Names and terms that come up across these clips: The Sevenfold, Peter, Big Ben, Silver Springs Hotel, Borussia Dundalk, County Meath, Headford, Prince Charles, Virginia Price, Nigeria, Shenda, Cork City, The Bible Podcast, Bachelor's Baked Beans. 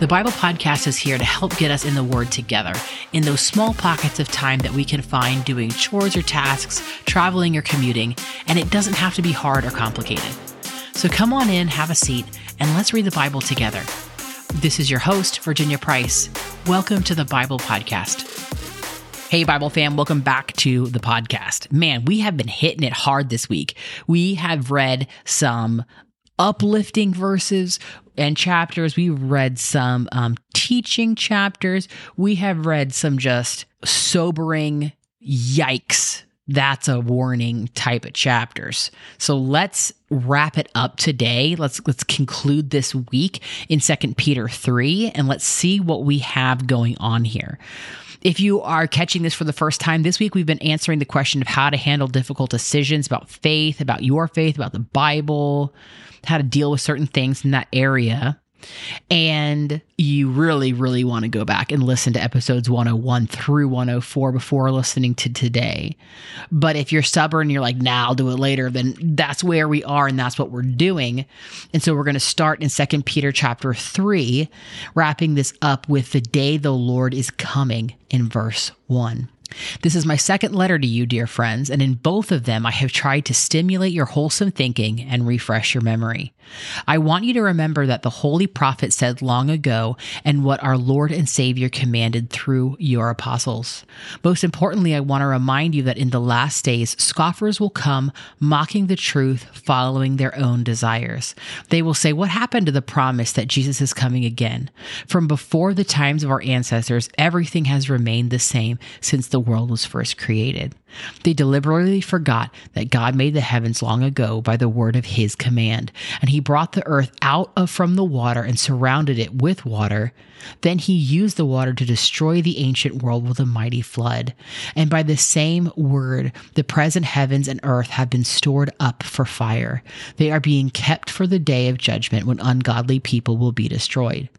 The Bible Podcast is here to help get us in the Word together in those small pockets of time that we can find doing chores or tasks, traveling or commuting, and it doesn't have to be hard or complicated. So come on in, have a seat, and let's read the Bible together. This is your host, Virginia Price. Welcome to the Bible Podcast. Hey, Bible fam, welcome back to the podcast. Man, we have been hitting it hard this week. We have read some uplifting verses and chapters. We've read some teaching chapters. We have read some just sobering, yikes, that's a warning type of chapters. So let's wrap it up today. Let's conclude this week in 2 Peter 3, and let's see what we have going on here. If you are catching this for the first time, this week we've been answering the question of how to handle difficult decisions about faith, about your faith, about the Bible, how to deal with certain things in that area. And you really, really want to go back and listen to episodes 101 through 104 before listening to today. But if you're stubborn, you're like, nah, I'll do it later, then that's where we are and that's what we're doing. And so we're going to start in 2 Peter chapter 3, wrapping this up with the day the Lord is coming in verse 1. This is my second letter to you, dear friends, and in both of them I have tried to stimulate your wholesome thinking and refresh your memory. I want you to remember that the holy prophet said long ago and what our Lord and Savior commanded through your apostles. Most importantly, I want to remind you that in the last days, scoffers will come mocking the truth, following their own desires. They will say, what happened to the promise that Jesus is coming again? From before the times of our ancestors, everything has remained the same since the world was first created. They deliberately forgot that God made the heavens long ago by the word of his command, and he brought the earth out from the water and surrounded it with water. Then he used the water to destroy the ancient world with a mighty flood. And by the same word, the present heavens and earth have been stored up for fire. They are being kept for the day of judgment when ungodly people will be destroyed.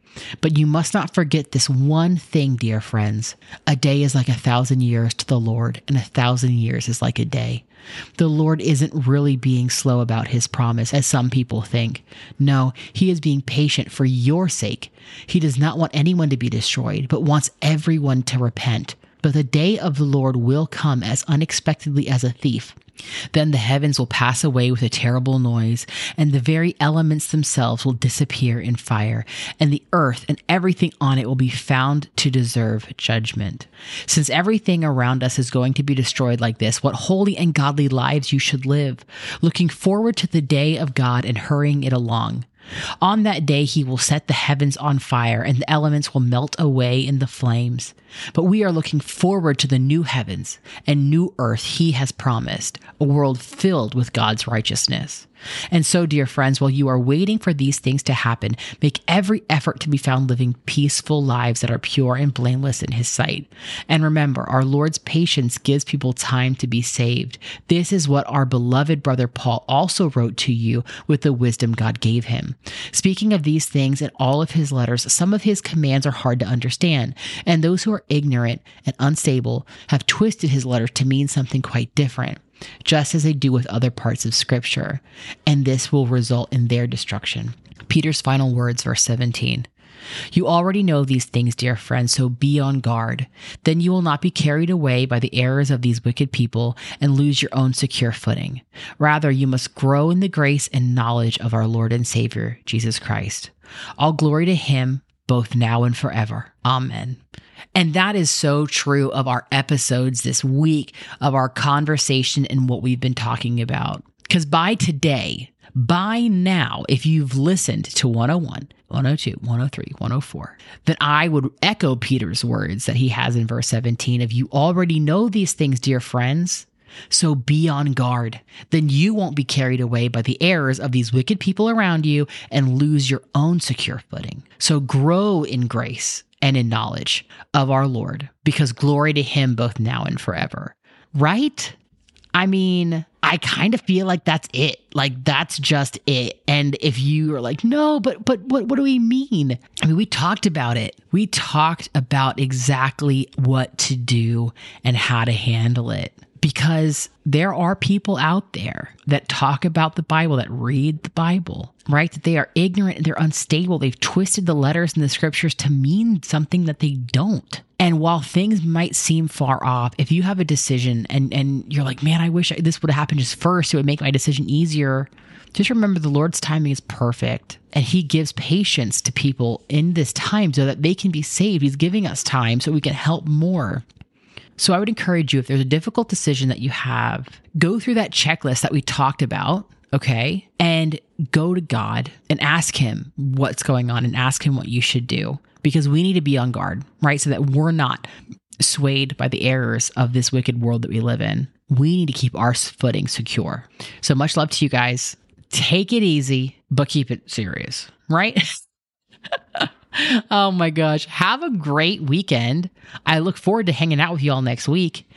But you must not forget this one thing, dear friends. A day is like 1,000 years to the Lord, and 1,000 years is like a day. The Lord isn't really being slow about his promise, as some people think. No, he is being patient for your sake. He does not want anyone to be destroyed, but wants everyone to repent. But the day of the Lord will come as unexpectedly as a thief. Then the heavens will pass away with a terrible noise, and the very elements themselves will disappear in fire, and the earth and everything on it will be found to deserve judgment. Since everything around us is going to be destroyed like this, what holy and godly lives you should live, looking forward to the day of God and hurrying it along. On that day, he will set the heavens on fire, and the elements will melt away in the flames. But we are looking forward to the new heavens and new earth he has promised, a world filled with God's righteousness. And so, dear friends, while you are waiting for these things to happen, make every effort to be found living peaceful lives that are pure and blameless in his sight. And remember, our Lord's patience gives people time to be saved. This is what our beloved brother Paul also wrote to you with the wisdom God gave him. Speaking of these things in all of his letters, some of his commands are hard to understand, and those who are ignorant and unstable have twisted his letters to mean something quite different, just as they do with other parts of Scripture, and this will result in their destruction. Peter's final words, verse 17. You already know these things, dear friends, so be on guard. Then you will not be carried away by the errors of these wicked people and lose your own secure footing. Rather, you must grow in the grace and knowledge of our Lord and Savior, Jesus Christ. All glory to him, both now and forever. Amen. And that is so true of our episodes this week, of our conversation and what we've been talking about. Because by today, by now, if you've listened to 101, 102, 103, 104, then I would echo Peter's words that he has in verse 17 of you already know these things, dear friends. So be on guard. Then you won't be carried away by the errors of these wicked people around you and lose your own secure footing. So grow in grace and in knowledge of our Lord, because glory to him both now and forever. Right? I mean, I kind of feel like that's it. Like, that's just it. And if you are like, no, but what do we mean? I mean, we talked about it. We talked about exactly what to do and how to handle it. because there are people out there that talk about the Bible, that read the Bible, right? That they are ignorant, they're unstable, they've twisted the letters in the scriptures to mean something that they don't. And while things might seem far off, if you have a decision and you're like, man, I wish this would have happened just first, it would make my decision easier. Just remember the Lord's timing is perfect. And he gives patience to people in this time so that they can be saved. He's giving us time so we can help more. So I would encourage you, if there's a difficult decision that you have, go through that checklist that we talked about, okay? And go to God and ask him what's going on and ask him what you should do, because we need to be on guard, right? So that we're not swayed by the errors of this wicked world that we live in. We need to keep our footing secure. So much love to you guys. Take it easy, but keep it serious, right? Oh my gosh. Have a great weekend. I look forward to hanging out with you all next week.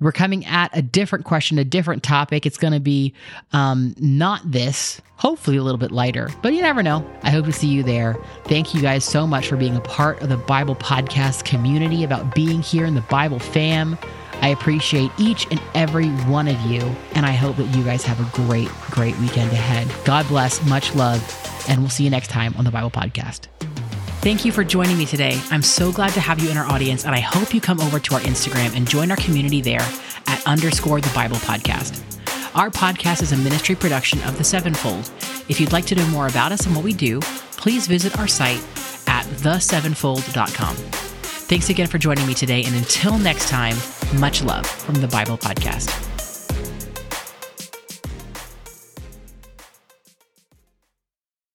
We're coming at a different question, a different topic. It's going to be not this, hopefully a little bit lighter, but you never know. I hope to see you there. Thank you guys so much for being a part of the Bible Podcast community, about being here in the Bible fam. I appreciate each and every one of you, and I hope that you guys have a great, great weekend ahead. God bless, much love, and we'll see you next time on the Bible Podcast. Thank you for joining me today. I'm so glad to have you in our audience, and I hope you come over to our Instagram and join our community there at _theBiblePodcast. Our podcast is a ministry production of The Sevenfold. If you'd like to know more about us and what we do, please visit our site at thesevenfold.com. Thanks again for joining me today, and until next time, much love from The Bible Podcast.